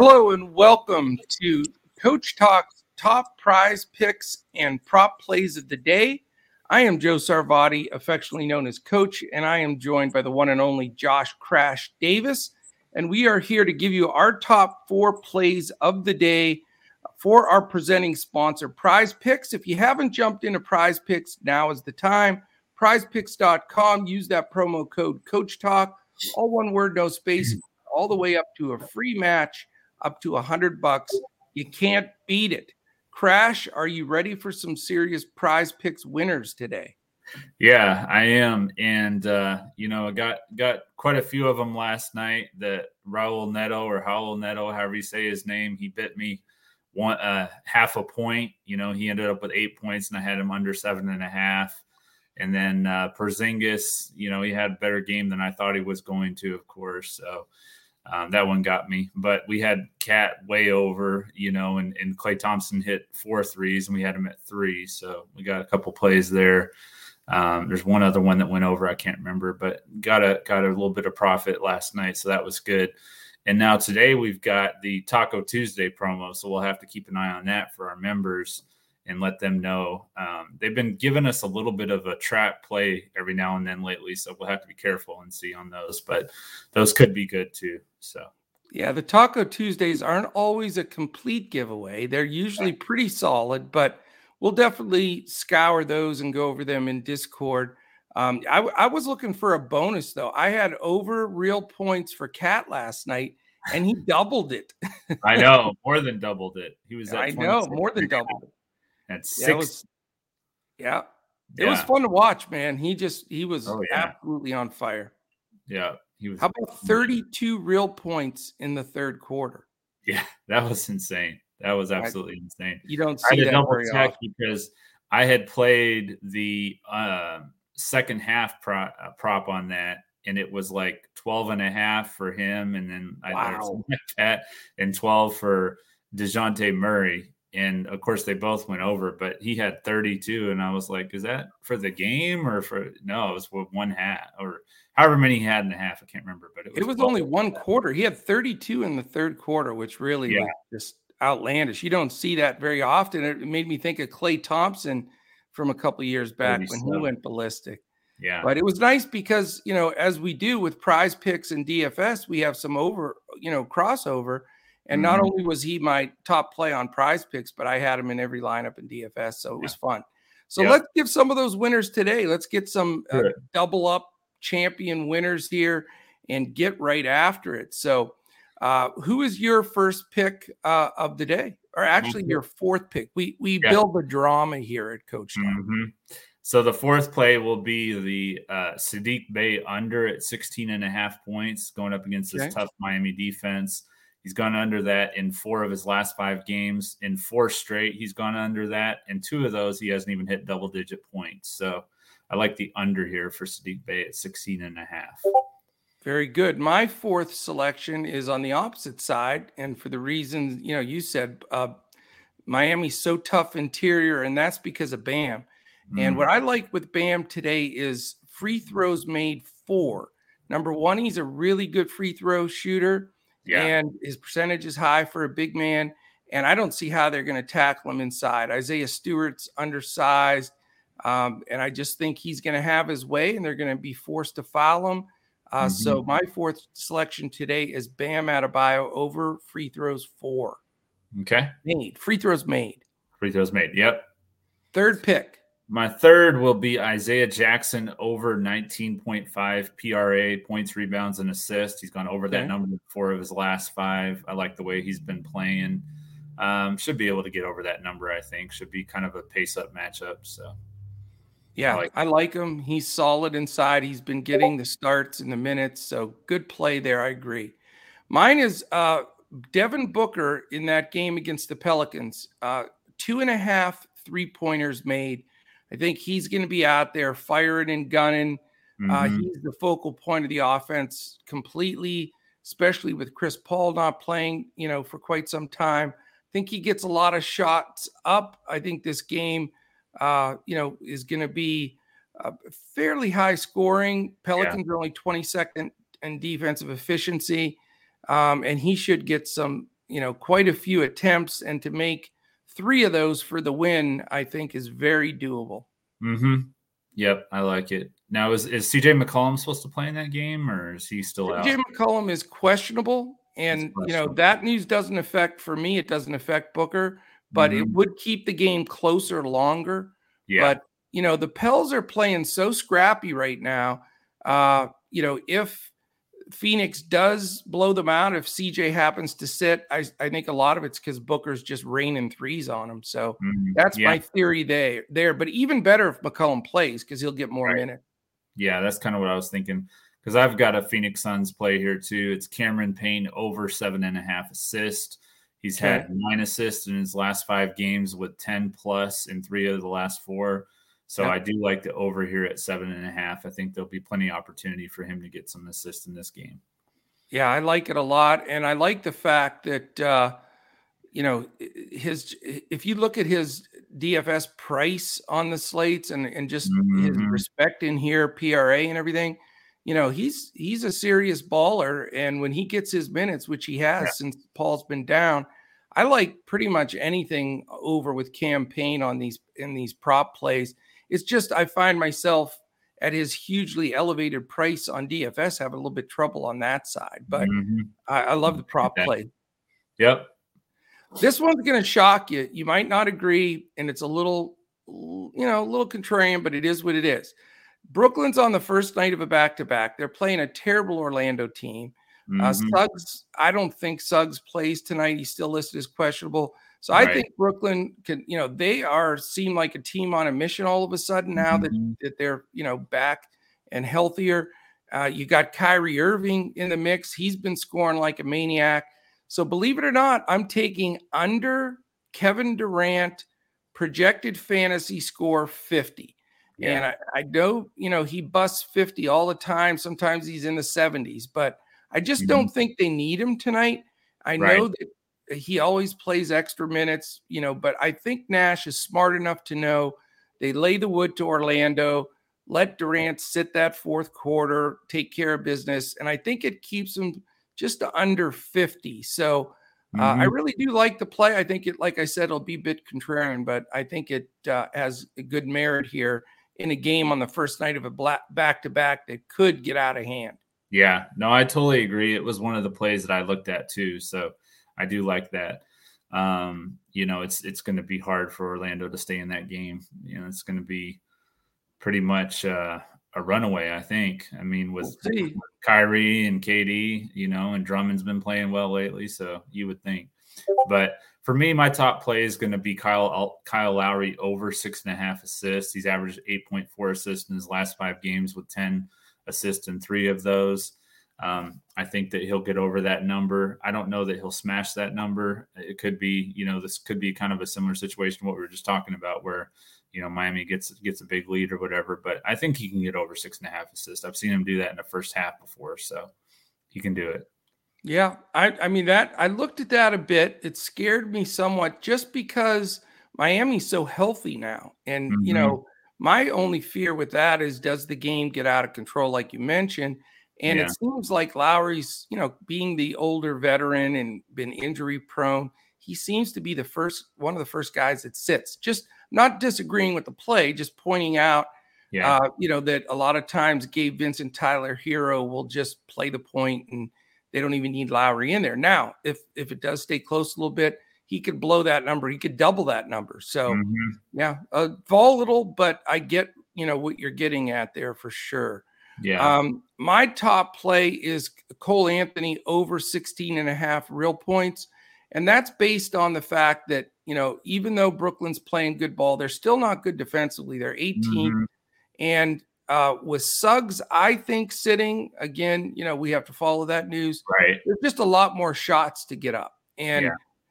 Hello and welcome to Coach Talk's top prize picks and prop plays of the day. I am Joe Sarvati, affectionately known as Coach, and I am joined by the one and only Josh Crash Davis. And we are here to give you our top four plays of the day for our presenting sponsor, Prize Picks. If you haven't jumped into Prize Picks, now is the time. PrizePicks.com. Use that promo code Coach Talk, all one word, no space, all the way up to a free match. Up to $100. You can't beat it. Crash, are you ready for some serious Prize Picks winners today? Yeah, I am. And, I got quite a few of them last night. That Howell Neto, however you say his name, he bit me half a point. You know, he ended up with 8 points, and I had him under 7.5. And then Porzingis, he had a better game than I thought he was going to, of course. So, that one got me, but we had Kat way over, and Klay Thompson hit 4 threes and we had him at 3. So we got a couple plays there. There's one other one that went over. I can't remember, but got a little bit of profit last night. So that was good. And now today we've got the Taco Tuesday promo. So we'll have to keep an eye on that for our members and let them know. They've been giving us a little bit of a trap play every now and then lately, so we'll have to be careful and see on those, but those could be good too. So yeah, the Taco Tuesdays aren't always a complete giveaway. They're usually pretty solid, but we'll definitely scour those and go over them in Discord. I was looking for a bonus though. I had over real points for Kat last night, and he doubled it. I know, more than doubled it. He was at more than doubled it. That's 6. It was fun to watch, man. He was absolutely on fire. Yeah, he was. How about 32 real points in the third quarter? Yeah, that was insane. That was absolutely insane. You don't see that very often. Because I had played the second half prop on that, and it was like 12.5 for him, and then and 12 for DeJounte Murray. And of course they both went over, but he had 32. And I was like, is that for the game or it was one half or however many he had in a half. I can't remember, but it was only one quarter. He had 32 in the third quarter, which really was just outlandish. You don't see that very often. It made me think of Klay Thompson from a couple of years back when he went ballistic. Yeah. But it was nice because, as we do with Prize Picks and DFS, we have some crossover. And not only was he my top play on Prize Picks, but I had him in every lineup in DFS, so it was fun. So let's give some of those winners today. Let's get some double up champion winners here and get right after it. So who is your first pick of the day? Or actually your fourth pick. We build the drama here at Coach Talk. Mm-hmm. So the fourth play will be the Sadiq Bey under at 16.5 points going up against this tough Miami defense. He's gone under that in 4 of his last 5 games. In 4 straight, he's gone under that. And 2 of those, he hasn't even hit double-digit points. So I like the under here for Sadiq Bey at 16.5. Very good. My fourth selection is on the opposite side. And for the reasons, you said, Miami's so tough interior, and that's because of Bam. Mm-hmm. And what I like with Bam today is free throws made 4. Number 1, he's a really good free throw shooter. Yeah. And his percentage is high for a big man. And I don't see how they're going to tackle him inside. Isaiah Stewart's undersized. And I just think he's going to have his way and they're going to be forced to foul him. So my fourth selection today is Bam Adebayo over free throws 4. Okay. Free throws made. Yep. Third pick. My third will be Isaiah Jackson over 19.5 PRA, points, rebounds, and assists. He's gone over that number in 4 of his last 5. I like the way he's been playing. Should be able to get over that number, I think. Should be kind of a pace-up matchup. So, yeah, I like him. He's solid inside. He's been getting the starts and the minutes, so good play there. I agree. Mine is Devin Booker in that game against the Pelicans. 2.5 three-pointers made. I think he's going to be out there firing and gunning. He's the focal point of the offense completely, especially with Chris Paul not playing, for quite some time. I think he gets a lot of shots up. I think this game, is going to be fairly high scoring. Pelicans are only 22nd in defensive efficiency, and he should get some quite a few attempts, and to make three of those for the win, I think is very doable. Mm-hmm. Yep, I like it. Now, is CJ McCollum supposed to play in that game, or is he still out? CJ McCollum is questionable, and that news doesn't affect, for me, it doesn't affect Booker, but it would keep the game closer longer. Yeah. But, the Pels are playing so scrappy right now. If Phoenix does blow them out, if CJ happens to sit, I think a lot of it's because Booker's just raining threes on him. So that's my theory there. But even better if McCollum plays, because he'll get more in it. Yeah, that's kind of what I was thinking, because I've got a Phoenix Suns play here too. It's Cameron Payne over 7.5 assists. He's had 9 assists in his last 5 games with 10 plus in 3 of the last 4. So I do like the over here at 7.5. I think there'll be plenty of opportunity for him to get some assists in this game. Yeah, I like it a lot. And I like the fact that, if you look at his DFS price on the slates and just his respect in here, PRA and everything, he's a serious baller. And when he gets his minutes, which he has since Paul's been down, I like pretty much anything over with Cam Payne in these prop plays. It's just I find myself at his hugely elevated price on DFS having a little bit of trouble on that side. But I love the prop play. Yep. This one's going to shock you. You might not agree, and it's a little, a little contrarian, but it is what it is. Brooklyn's on the first night of a back-to-back. They're playing a terrible Orlando team. Suggs, I don't think Suggs plays tonight. He's still listed as questionable. So I think Brooklyn can, they seem like a team on a mission all of a sudden now that they're, back and healthier. You got Kyrie Irving in the mix. He's been scoring like a maniac. So believe it or not, I'm taking under Kevin Durant projected fantasy score 50. Yeah. And I know, he busts 50 all the time. Sometimes he's in the 70s, but I just don't think they need him tonight. I know that he always plays extra minutes, but I think Nash is smart enough to know they lay the wood to Orlando, let Durant sit that fourth quarter, take care of business. And I think it keeps him just under 50. So I really do like the play. I think it, like I said, it'll be a bit contrarian, but I think it has a good merit here in a game on the first night of a back-to-back that could get out of hand. Yeah, no, I totally agree. It was one of the plays that I looked at too. So I do like that. It's going to be hard for Orlando to stay in that game. It's going to be pretty much a runaway, I think. I mean, with Kyrie and KD, and Drummond's been playing well lately. So you would think. But for me, my top play is going to be Kyle Lowry over 6.5 assists. He's averaged 8.4 assists in his last 5 games with 10 assists in 3 of those. I think that he'll get over that number. I don't know that he'll smash that number. It could be, this could be kind of a similar situation to what we were just talking about where, Miami gets a big lead or whatever, but I think he can get over 6.5 assists. I've seen him do that in the first half before, so he can do it. Yeah. I mean that I looked at that a bit. It scared me somewhat just because Miami's so healthy now. And, my only fear with that is, does the game get out of control, like you mentioned? And it seems like Lowry's, being the older veteran and been injury prone, he seems to be one of the first guys that sits. Just not disagreeing with the play, just pointing out, that a lot of times Gabe Vincent, Tyler Hero will just play the point and they don't even need Lowry in there. Now, if it does stay close a little bit, he could blow that number. He could double that number. So, volatile, but I get, what you're getting at there for sure. Yeah. My top play is Cole Anthony over 16.5 real points. And that's based on the fact that, even though Brooklyn's playing good ball, they're still not good defensively. They're 18th. And with Suggs, I think sitting again, we have to follow that news. Right. There's just a lot more shots to get up. And,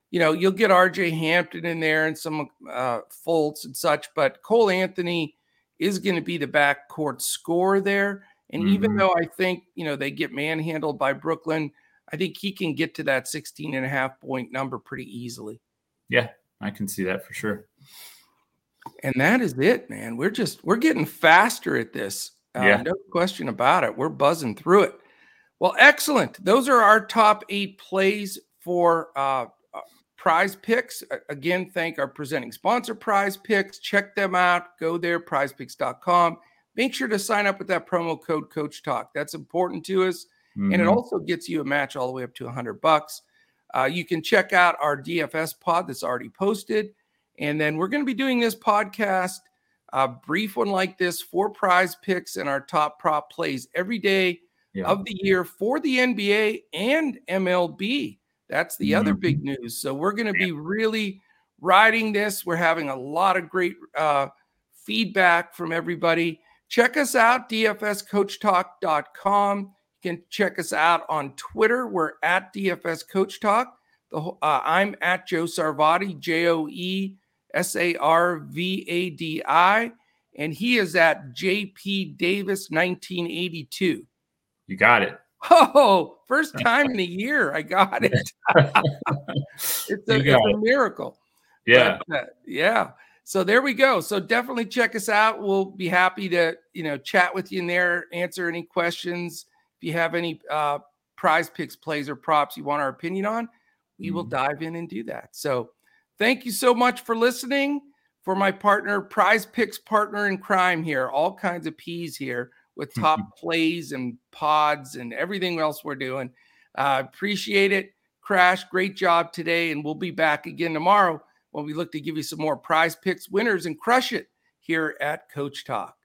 you'll get RJ Hampton in there and some Fultz and such, but Cole Anthony is going to be the backcourt scorer there. And even though I think, they get manhandled by Brooklyn, I think he can get to that 16.5 point number pretty easily. Yeah, I can see that for sure. And that is it, man. We're getting faster at this. No question about it. We're buzzing through it. Well, excellent. Those are our top 8 plays for Prize Picks. Again, thank our presenting sponsor, Prize Picks. Check them out. Go there, prizepicks.com. Make sure to sign up with that promo code Coach Talk. That's important to us. Mm-hmm. And it also gets you a match all the way up to $100. You can check out our DFS pod that's already posted. And then we're going to be doing this podcast, a brief one like this, for Prize Picks and our top prop plays every day of the year for the NBA and MLB. That's the other big news. So we're going to be really riding this. We're having a lot of great feedback from everybody. Check us out, dfscoachtalk.com. You can check us out on Twitter. We're at dfscoachtalk. I'm at Joe Sarvati, JoeSarvadi, and he is at JP Davis 1982. You got it. Oh, first time in a year I got it. It's a miracle. Yeah. But, yeah. So there we go. So definitely check us out. We'll be happy to, chat with you in there, answer any questions. If you have any Prize Picks plays or props you want our opinion on, we will dive in and do that. So thank you so much for listening. For my partner, Prize Picks partner in crime here, all kinds of peas here with top plays and pods and everything else we're doing. Appreciate it. Crash, great job today. And we'll be back again tomorrow when we look to give you some more Prize Picks winners and crush it here at Coach Talk.